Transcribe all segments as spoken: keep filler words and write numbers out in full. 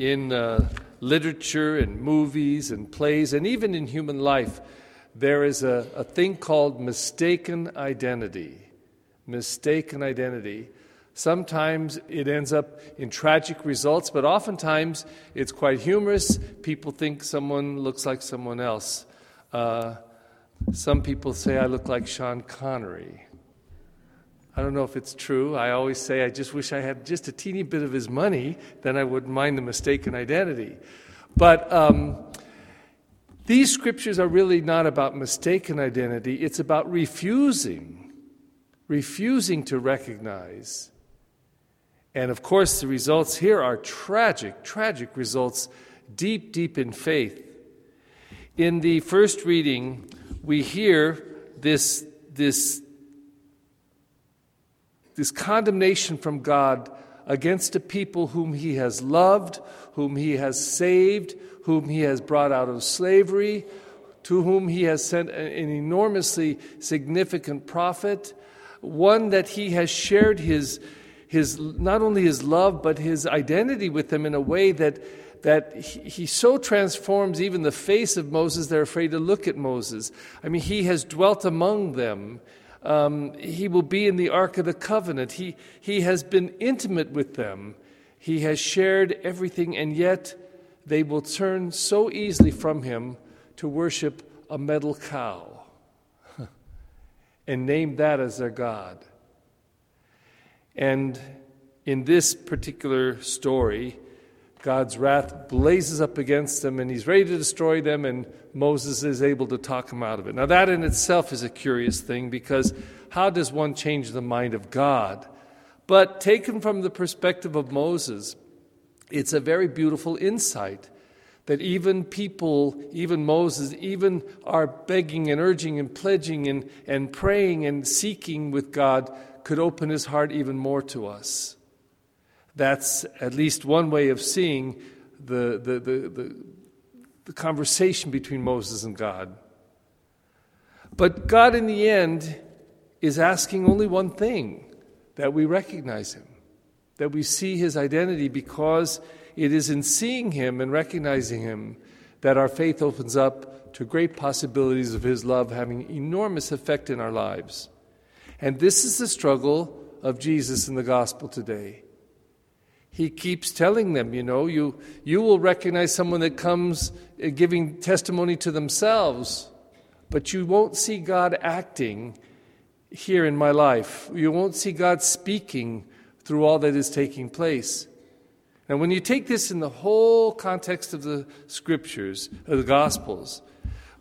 in uh, literature and movies and plays and even in human life, there is a, a thing called mistaken identity. Mistaken identity. Sometimes it ends up in tragic results, but oftentimes it's quite humorous. People think someone looks like someone else. Uh, some people say I look like Sean Connery. I don't know if it's true. I always say I just wish I had just a teeny bit of his money, then I wouldn't mind the mistaken identity. But um, these scriptures are really not about mistaken identity. It's about refusing, refusing to recognize. And of course, the results here are tragic, tragic results, deep, deep in faith. In the first reading, we hear this this. This condemnation from God against a people whom he has loved, whom he has saved, whom he has brought out of slavery, to whom he has sent an enormously significant prophet, one that he has shared his, his not only his love, but his identity with them in a way that that he, he so transforms even the face of Moses, they're afraid to look at Moses. I mean, he has dwelt among them. Um, he will be in the Ark of the Covenant. He he has been intimate with them. He has shared everything, and yet they will turn so easily from him to worship a metal cow and name that as their God. And in this particular story, God's wrath blazes up against them, and he's ready to destroy them, and Moses is able to talk him out of it. Now, that in itself is a curious thing, because how does one change the mind of God? But taken from the perspective of Moses, it's a very beautiful insight that even people, even Moses, even our begging and urging and pledging and, and praying and seeking with God could open his heart even more to us. That's at least one way of seeing the, the, the, the, the conversation between Moses and God. But God, in the end, is asking only one thing, that we recognize him, that we see his identity, because it is in seeing him and recognizing him that our faith opens up to great possibilities of his love having enormous effect in our lives. And this is the struggle of Jesus in the gospel today. He keeps telling them, you know, you you will recognize someone that comes giving testimony to themselves, but you won't see God acting here in my life. You won't see God speaking through all that is taking place. And when you take this in the whole context of the scriptures, of the Gospels,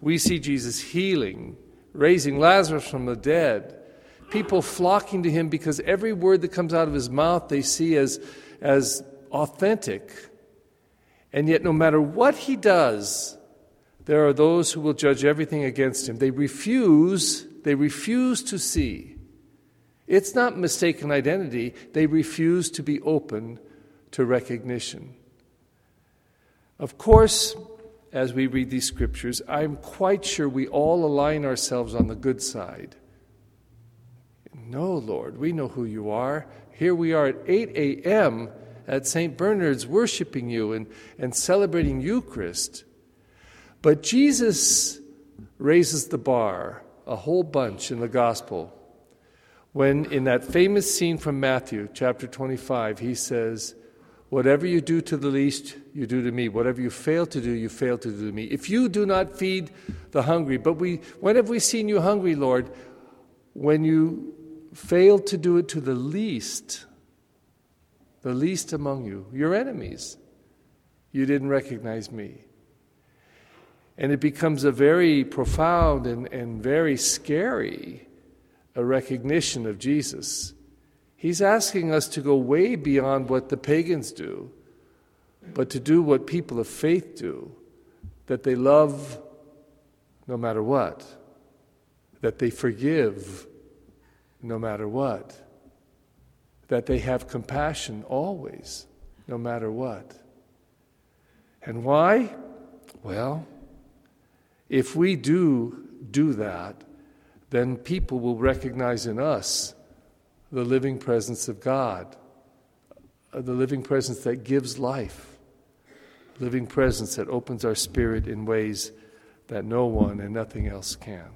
we see Jesus healing, raising Lazarus from the dead, people flocking to him because every word that comes out of his mouth they see as as authentic. And yet no matter what he does, there are those who will judge everything against him. They refuse, they refuse to see. It's not mistaken identity. They refuse to be open to recognition. Of course, as we read these scriptures, I'm quite sure we all align ourselves on the good side. No, Lord, we know who you are. Here we are at eight a.m. at Saint Bernard's worshiping you and, and celebrating Eucharist. But Jesus raises the bar a whole bunch in the gospel when in that famous scene from Matthew chapter twenty-five, he says, whatever you do to the least, you do to me. Whatever you fail to do, you fail to do to me. If you do not feed the hungry, but we, when have we seen you hungry, Lord? When you fail to do it to the least, the least among you, your enemies. You didn't recognize me. And it becomes a very profound and, and very scary a recognition of Jesus. He's asking us to go way beyond what the pagans do, but to do what people of faith do, that they love no matter what, that they forgive no matter what, that they have compassion always, no matter what. And why? Well, if we do do that, then people will recognize in us the living presence of God, the living presence that gives life, living presence that opens our spirit in ways that no one and nothing else can.